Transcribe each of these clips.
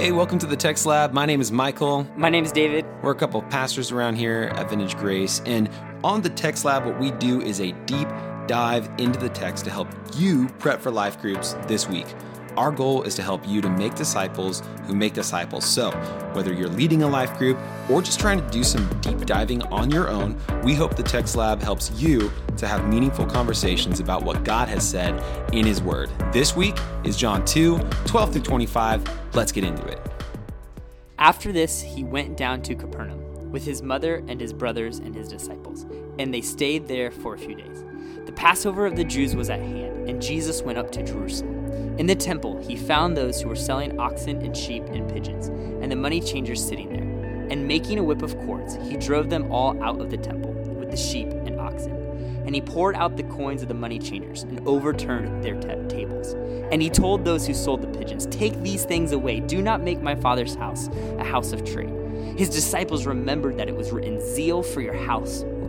Hey, welcome to the Text Lab. My name is Michael. My name is David. We're a couple of pastors around here at Vintage Grace. And on the Text Lab, what we do is a deep dive into the text to help you prep for life groups this week. Our goal is to help you to make disciples who make disciples. So whether you're leading a life group or just trying to do some deep diving on your own, we hope the Text Lab helps you to have meaningful conversations about what God has said in His Word. This week is John 2, 12 through 25. Let's get into it. After this, he went down to Capernaum with his mother and his brothers and his disciples, and they stayed there for a few days. The Passover of the Jews was at hand, and Jesus went up to Jerusalem. In the temple, he found those who were selling oxen and sheep and pigeons, and the money changers sitting there. And making a whip of cords, he drove them all out of the temple with the sheep and oxen. And he poured out the coins of the money changers and overturned their tables. And he told those who sold the pigeons, "Take these things away. Do not make my Father's house a house of trade." His disciples remembered that it was written, "Zeal for your house will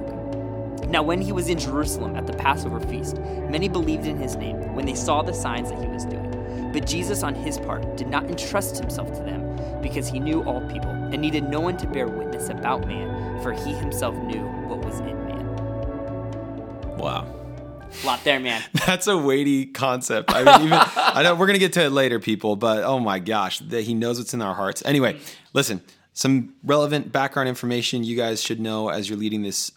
Now when he was in Jerusalem at the Passover feast, many believed in his name when they saw the signs that he was doing. But Jesus, on his part, did not entrust himself to them, because he knew all people and needed no one to bear witness about man, for he himself knew what was in man. Wow. A lot there, man. That's a weighty concept. I mean, even, I know we're going to get to it later, people, but oh my gosh, that he knows what's in our hearts. Anyway, listen, some relevant background information you guys should know as you're leading this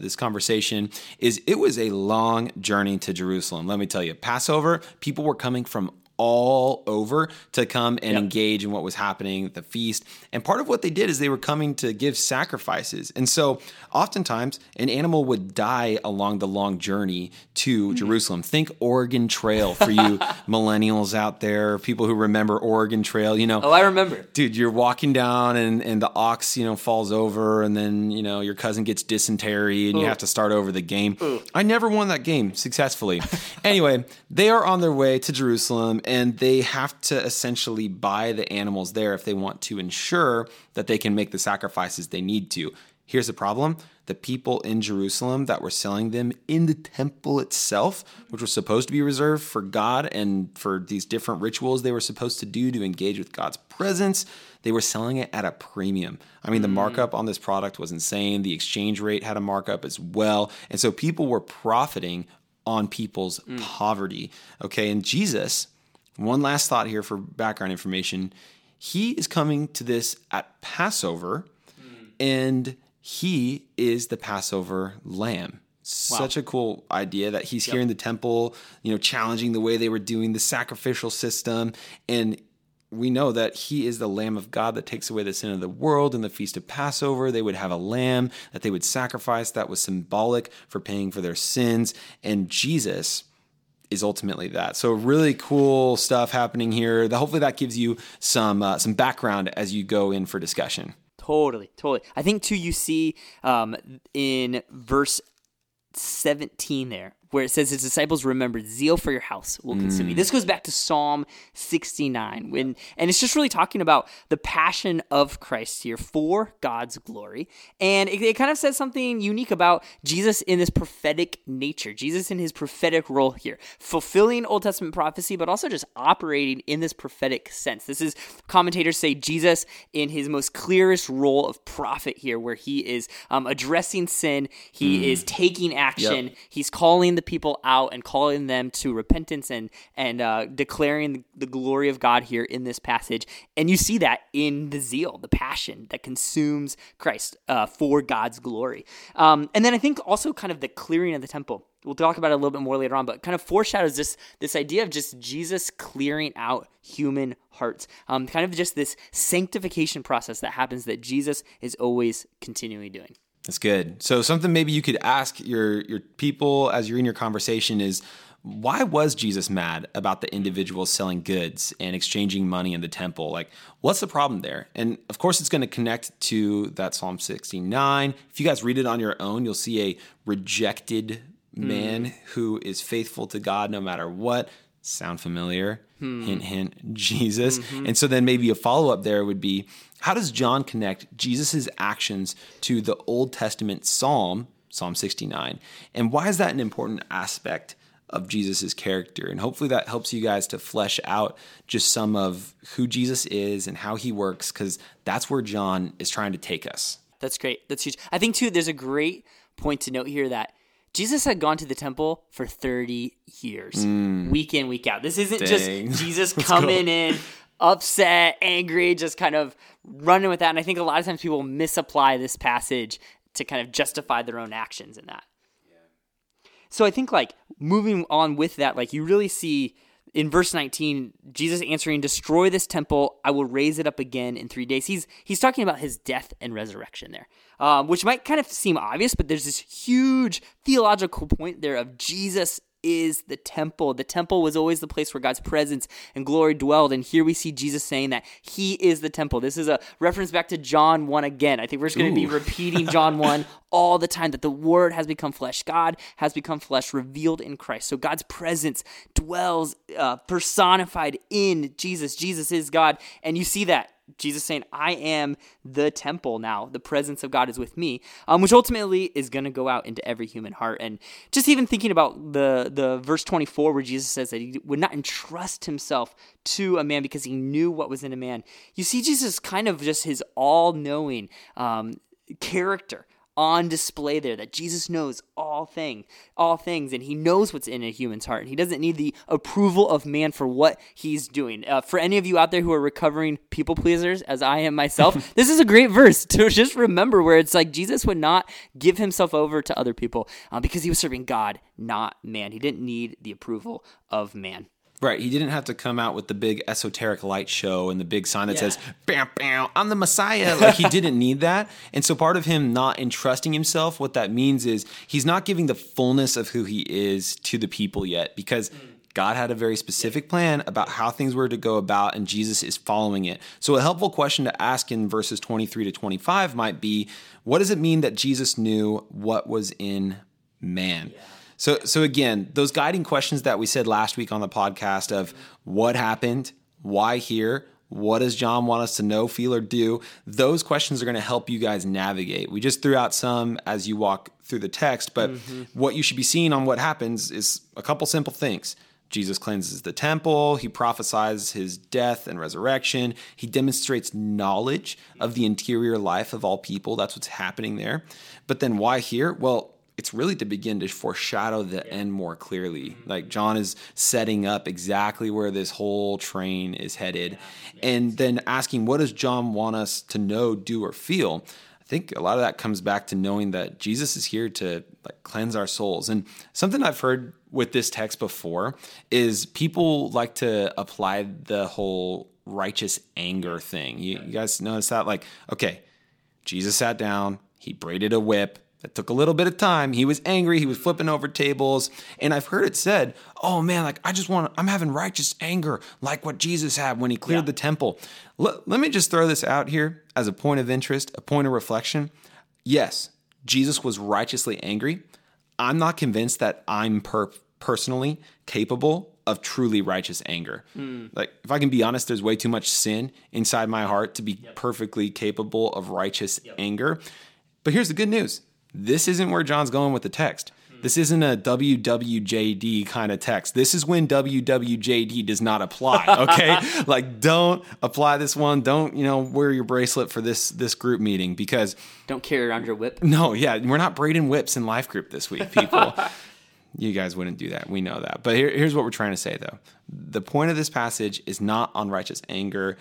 this conversation is it was a long journey to Jerusalem. Let me tell you, Passover, people were coming from all over to come and engage in what was happening at the feast. And part of what they did is they were coming to give sacrifices. And so oftentimes an animal would die along the long journey to Jerusalem. Think Oregon Trail for you millennials out there, people who remember Oregon Trail, you know. Oh, I remember. Dude, you're walking down and the ox, you know, falls over and then, you know, your cousin gets dysentery and you have to start over the game. I never won that game successfully. Anyway, they are on their way to Jerusalem, and they have to essentially buy the animals there if they want to ensure that they can make the sacrifices they need to. Here's the problem. The people in Jerusalem that were selling them in the temple itself, which was supposed to be reserved for God and for these different rituals they were supposed to do to engage with God's presence, they were selling it at a premium. I mean, the markup on this product was insane. The exchange rate had a markup as well. And so people were profiting on people's poverty. Okay, and Jesus... One last thought here for background information. He is coming to this at Passover, and he is the Passover lamb. Such a cool idea that he's here in the temple, you know, challenging the way they were doing the sacrificial system. And we know that he is the Lamb of God that takes away the sin of the world. In the Feast of Passover, they would have a lamb that they would sacrifice that was symbolic for paying for their sins. And Jesus is ultimately that. So really cool stuff happening here. Hopefully that gives you some background as you go in for discussion. Totally. I think too you see in verse 17 there, where it says his disciples remembered, "Zeal for your house will consume me." This goes back to Psalm 69, and it's just really talking about the passion of Christ here for God's glory. And it kind of says something unique about Jesus in this prophetic nature, Jesus in his prophetic role here, fulfilling Old Testament prophecy, but also just operating in this prophetic sense. This is, commentators say, Jesus in his most clearest role of prophet here, where he is addressing sin, he is taking action, he's calling the people out and calling them to repentance and declaring the glory of God here in this passage. And you see that in the zeal, the passion that consumes Christ for God's glory. And then I think also kind of the clearing of the temple. We'll talk about it a little bit more later on, but kind of foreshadows this idea of just Jesus clearing out human hearts, kind of just this sanctification process that happens that Jesus is always continually doing. That's good. So something maybe you could ask your people as you're in your conversation is, Why was Jesus mad about the individuals selling goods and exchanging money in the temple? Like, what's the problem there? And of course, it's going to connect to that Psalm 69. If you guys read it on your own, you'll see a rejected man who is faithful to God no matter what. Sound familiar? Hint, hint, Jesus. And so then maybe a follow-up there would be, how does John connect Jesus's actions to the Old Testament Psalm, Psalm 69? And why is that an important aspect of Jesus's character? And hopefully that helps you guys to flesh out just some of who Jesus is and how he works, because that's where John is trying to take us. That's great. That's huge. I think, too, there's a great point to note here that Jesus had gone to the temple for 30 years, week in, week out. This isn't just Jesus coming in, upset, angry, just kind of running with that. And I think a lot of times people misapply this passage to kind of justify their own actions in that. So I think, like, moving on with that, like, you really see in verse 19, Jesus answering, "Destroy this temple, I will raise it up again in 3 days." He's talking about his death and resurrection there, which might kind of seem obvious, but there's this huge theological point there of Jesus is the temple. The temple was always the place where God's presence and glory dwelled, and here we see Jesus saying that he is the temple. This is a reference back to John 1 again. I think we're just going to be repeating John 1 all the time, that the Word has become flesh. God has become flesh, revealed in Christ. So God's presence dwells personified in Jesus. Jesus is God, and you see that. Jesus saying, "I am the temple now. The presence of God is with me," which ultimately is going to go out into every human heart. And just even thinking about the verse 24 where Jesus says that he would not entrust himself to a man because he knew what was in a man. You see Jesus kind of just his all-knowing character on display there, that Jesus knows all things, and he knows what's in a human's heart, and he doesn't need the approval of man for what he's doing. For any of you out there who are recovering people pleasers, as I am myself, this is a great verse to just remember, where it's like Jesus would not give himself over to other people because he was serving God, not man. He didn't need the approval of man. Right, he didn't have to come out with the big esoteric light show and the big sign that says, "Bam, bam, I'm the Messiah." Like, he didn't need that. And so part of him not entrusting himself, what that means is he's not giving the fullness of who he is to the people yet, because God had a very specific plan about how things were to go about, and Jesus is following it. So a helpful question to ask in verses 23 to 25 might be, what does it mean that Jesus knew what was in man? Yeah. So again, those guiding questions that we said last week on the podcast of what happened, why here, what does John want us to know, feel, or do, those questions are going to help you guys navigate. We just threw out some as you walk through the text, but what you should be seeing on what happens is a couple simple things. Jesus cleanses the temple. He prophesies his death and resurrection. He demonstrates knowledge of the interior life of all people. That's what's happening there. But then why here? Well, it's really to begin to foreshadow the end more clearly. Like, John is setting up exactly where this whole train is headed. And then asking, what does John want us to know, do, or feel? I think a lot of that comes back to knowing that Jesus is here to, like, cleanse our souls. And something I've heard with this text before is people like to apply the whole righteous anger thing. You guys notice that? Like, okay, Jesus sat down, he braided a whip. That took a little bit of time. He was angry. He was flipping over tables. And I've heard it said, "Oh man, like I'm having righteous anger like what Jesus had when he cleared the temple." Let me just throw this out here as a point of interest, a point of reflection. Yes, Jesus was righteously angry. I'm not convinced that I'm personally capable of truly righteous anger. Like, if I can be honest, there's way too much sin inside my heart to be perfectly capable of righteous anger. But here's the good news. This isn't where John's going with the text. This isn't a WWJD kind of text. This is when WWJD does not apply, okay? Like, don't apply this one. Don't, wear your bracelet for this group meeting, because... Don't carry around your whip. No, we're not braiding whips in life group this week, people. You guys wouldn't do that. We know that. But here's what we're trying to say, though. The point of this passage is not on righteous anger.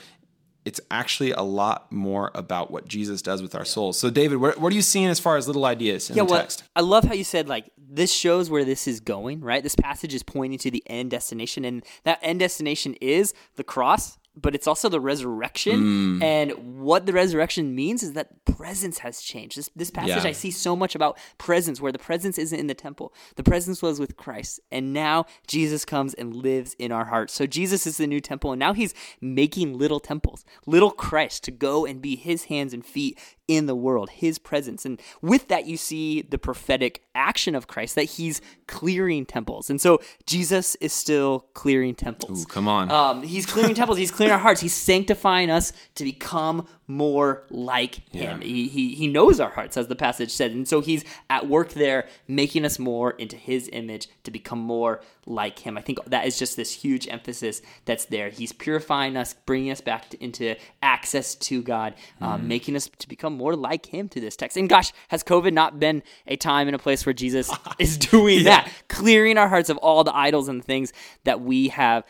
It's actually a lot more about what Jesus does with our souls. So, David, what are you seeing as far as little ideas in the text? I love how you said, like, this shows where this is going, right? This passage is pointing to the end destination, and that end destination is the cross but it's also the resurrection. And what the resurrection means is that presence has changed. This passage, I see so much about presence, where the presence isn't in the temple. The presence was with Christ, and now Jesus comes and lives in our hearts. So Jesus is the new temple, and now he's making little temples, little Christ, to go and be his hands and feet in the world, his presence. And with that, you see the prophetic action of Christ, that he's clearing temples. And so Jesus is still clearing temples. Ooh, come on. He's clearing temples. He's clearing our hearts. He's sanctifying us to become more like him. He knows our hearts, as the passage said. And so he's at work there, making us more into his image to become more like him. I think that is just this huge emphasis that's there. He's purifying us, bringing us back into access to God, making us to become more like him through this text. And gosh, has COVID not been a time and a place where Jesus is doing that, clearing our hearts of all the idols and things that we have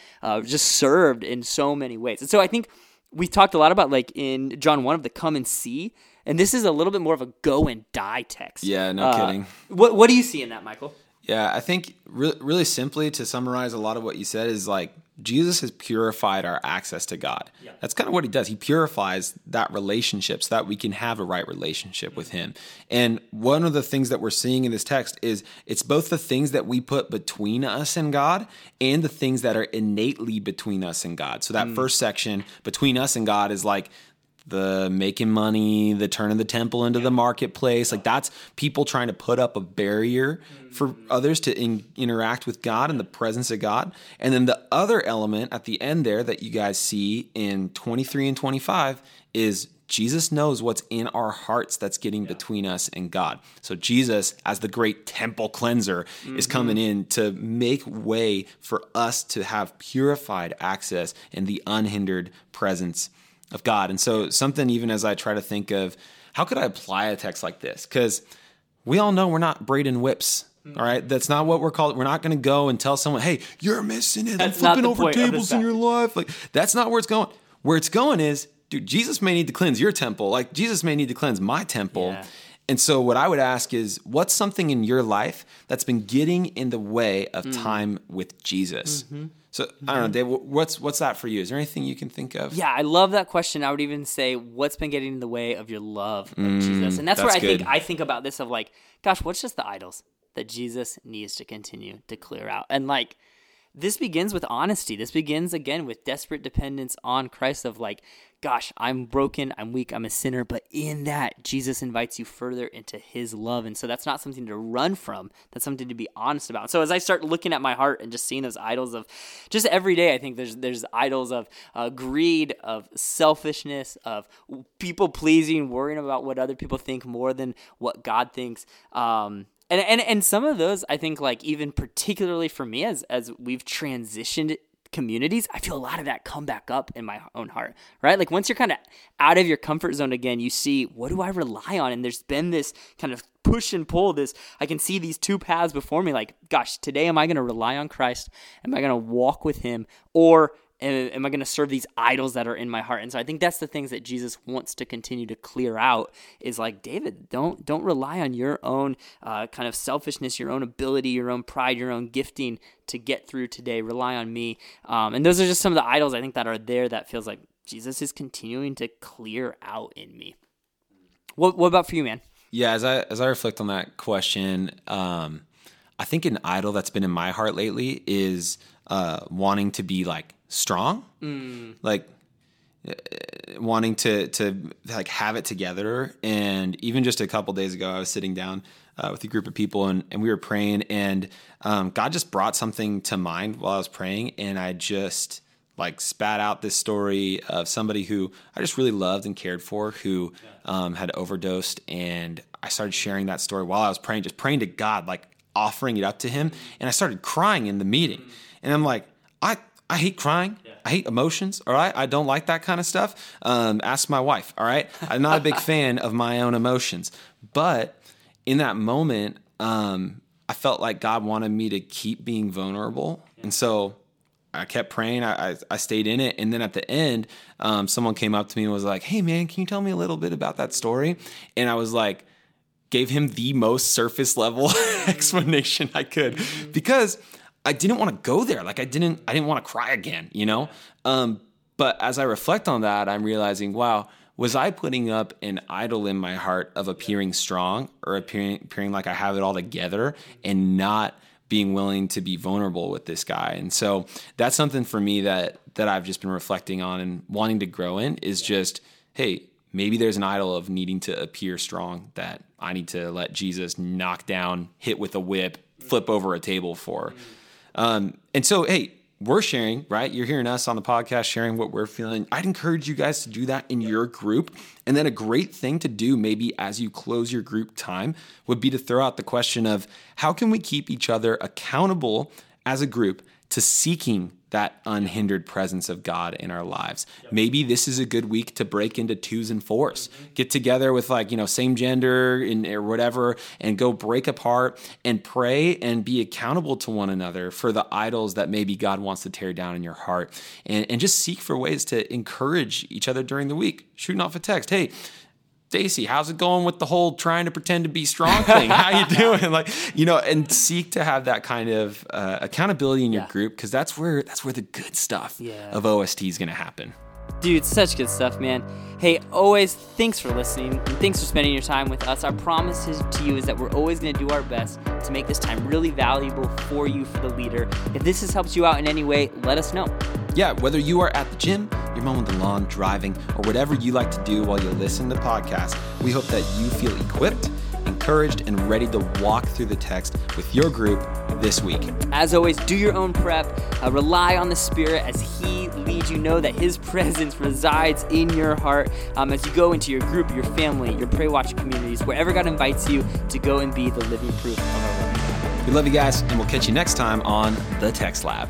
just served in so many ways. And so I think we talked a lot about, like in John 1, of the come and see, and this is a little bit more of a go and die text. Yeah, no kidding. What do you see in that, Michael? Yeah, I think really simply, to summarize a lot of what you said, is like Jesus has purified our access to God. Yeah. That's kind of what he does. He purifies that relationship so that we can have a right relationship with him. And one of the things that we're seeing in this text is it's both the things that we put between us and God and the things that are innately between us and God. So that first section, between us and God, is like the making money, the turn of the temple into the marketplace. Like that's people trying to put up a barrier for others to interact with God and the presence of God. And then the other element at the end there that you guys see in 23 and 25 is Jesus knows what's in our hearts that's getting between us and God. So Jesus, as the great temple cleanser, is coming in to make way for us to have purified access and the unhindered presence of God. And so something, even as I try to think of how could I apply a text like this, because we all know we're not braiding whips, all right? That's not what we're called. We're not going to go and tell someone, hey, you're missing it. That's I'm flipping over tables in your life. Like that's not where it's going. Where it's going is, dude, Jesus may need to cleanse your temple. Like Jesus may need to cleanse my temple. Yeah. And so what I would ask is, what's something in your life that's been getting in the way of time with Jesus? So I don't know, Dave, what's that for you? Is there anything you can think of? Yeah, I love that question. I would even say, what's been getting in the way of your love of Jesus? And that's where I think about this of like, gosh, what's just the idols that Jesus needs to continue to clear out? And like, this begins with honesty. This begins, again, with desperate dependence on Christ of like, gosh, I'm broken, I'm weak, I'm a sinner. But in that, Jesus invites you further into his love. And so that's not something to run from. That's something to be honest about. So as I start looking at my heart and just seeing those idols of just every day, I think there's idols of greed, of selfishness, of people pleasing, worrying about what other people think more than what God thinks. And some of those, I think, like even particularly for me as we've transitioned communities, I feel a lot of that come back up in my own heart, right? Like once you're kind of out of your comfort zone again, you see, what do I rely on? And there's been this kind of push and pull, this, I can see these two paths before me, like, gosh, today am I going to rely on Christ? Am I going to walk with him? Or am I going to serve these idols that are in my heart? And so I think that's the things that Jesus wants to continue to clear out is like, David, don't rely on your own kind of selfishness, your own ability, your own pride, your own gifting to get through today. Rely on me. And those are just some of the idols I think that are there that feels like Jesus is continuing to clear out in me. What about for you, man? Yeah, as I reflect on that question, I think an idol that's been in my heart lately is wanting to be like strong, like wanting to like have it together. And even just a couple days ago, I was sitting down with a group of people and we were praying, and God just brought something to mind while I was praying. And I just like spat out this story of somebody who I just really loved and cared for, who had overdosed. And I started sharing that story while I was praying, just praying to God, like offering it up to him. And I started crying in the meeting. And I'm like, I hate crying. Yeah. I hate emotions. All right. I don't like that kind of stuff. Ask my wife. All right. I'm not a big fan of my own emotions, but in that moment, I felt like God wanted me to keep being vulnerable. Yeah. And so I kept praying. I stayed in it. And then at the end, someone came up to me and was like, hey man, can you tell me a little bit about that story? And I was like, gave him the most surface level explanation I could, because I didn't want to go there. Like I didn't want to cry again, you know? But as I reflect on that, I'm realizing, wow, was I putting up an idol in my heart of appearing strong or appearing like I have it all together and not being willing to be vulnerable with this guy? And so that's something for me that I've just been reflecting on and wanting to grow in is just, hey, maybe there's an idol of needing to appear strong that I need to let Jesus knock down, hit with a whip, flip over a table for. And so, hey, we're sharing, right? You're hearing us on the podcast sharing what we're feeling. I'd encourage you guys to do that in your group. And then a great thing to do maybe as you close your group time would be to throw out the question of how can we keep each other accountable as a group to seeking that unhindered presence of God in our lives. Yep. Maybe this is a good week to break into 2s and 4s, get together with same gender and or whatever, and go break apart and pray and be accountable to one another for the idols that maybe God wants to tear down in your heart, and just seek for ways to encourage each other during the week. Shooting off a text. Hey, Daisy, how's it going with the whole trying to pretend to be strong thing? How you doing? And seek to have that kind of accountability in your group, because that's where the good stuff of OST is going to happen. Dude, such good stuff, man. Hey, always thanks for listening and thanks for spending your time with us. Our promise to you is that we're always going to do our best to make this time really valuable for you, for the leader. If this has helped you out in any way, let us know. Yeah, whether you are at the gym, you're mowing the lawn, driving, or whatever you like to do while you listen to podcasts, we hope that you feel equipped, encouraged, and ready to walk through the text with your group this week. As always, do your own prep. Rely on the Spirit as He leads you. Know that His presence resides in your heart as you go into your group, your family, your Pray Watch communities, wherever God invites you to go and be the living proof of our Lord. We love you guys, and we'll catch you next time on The Text Lab.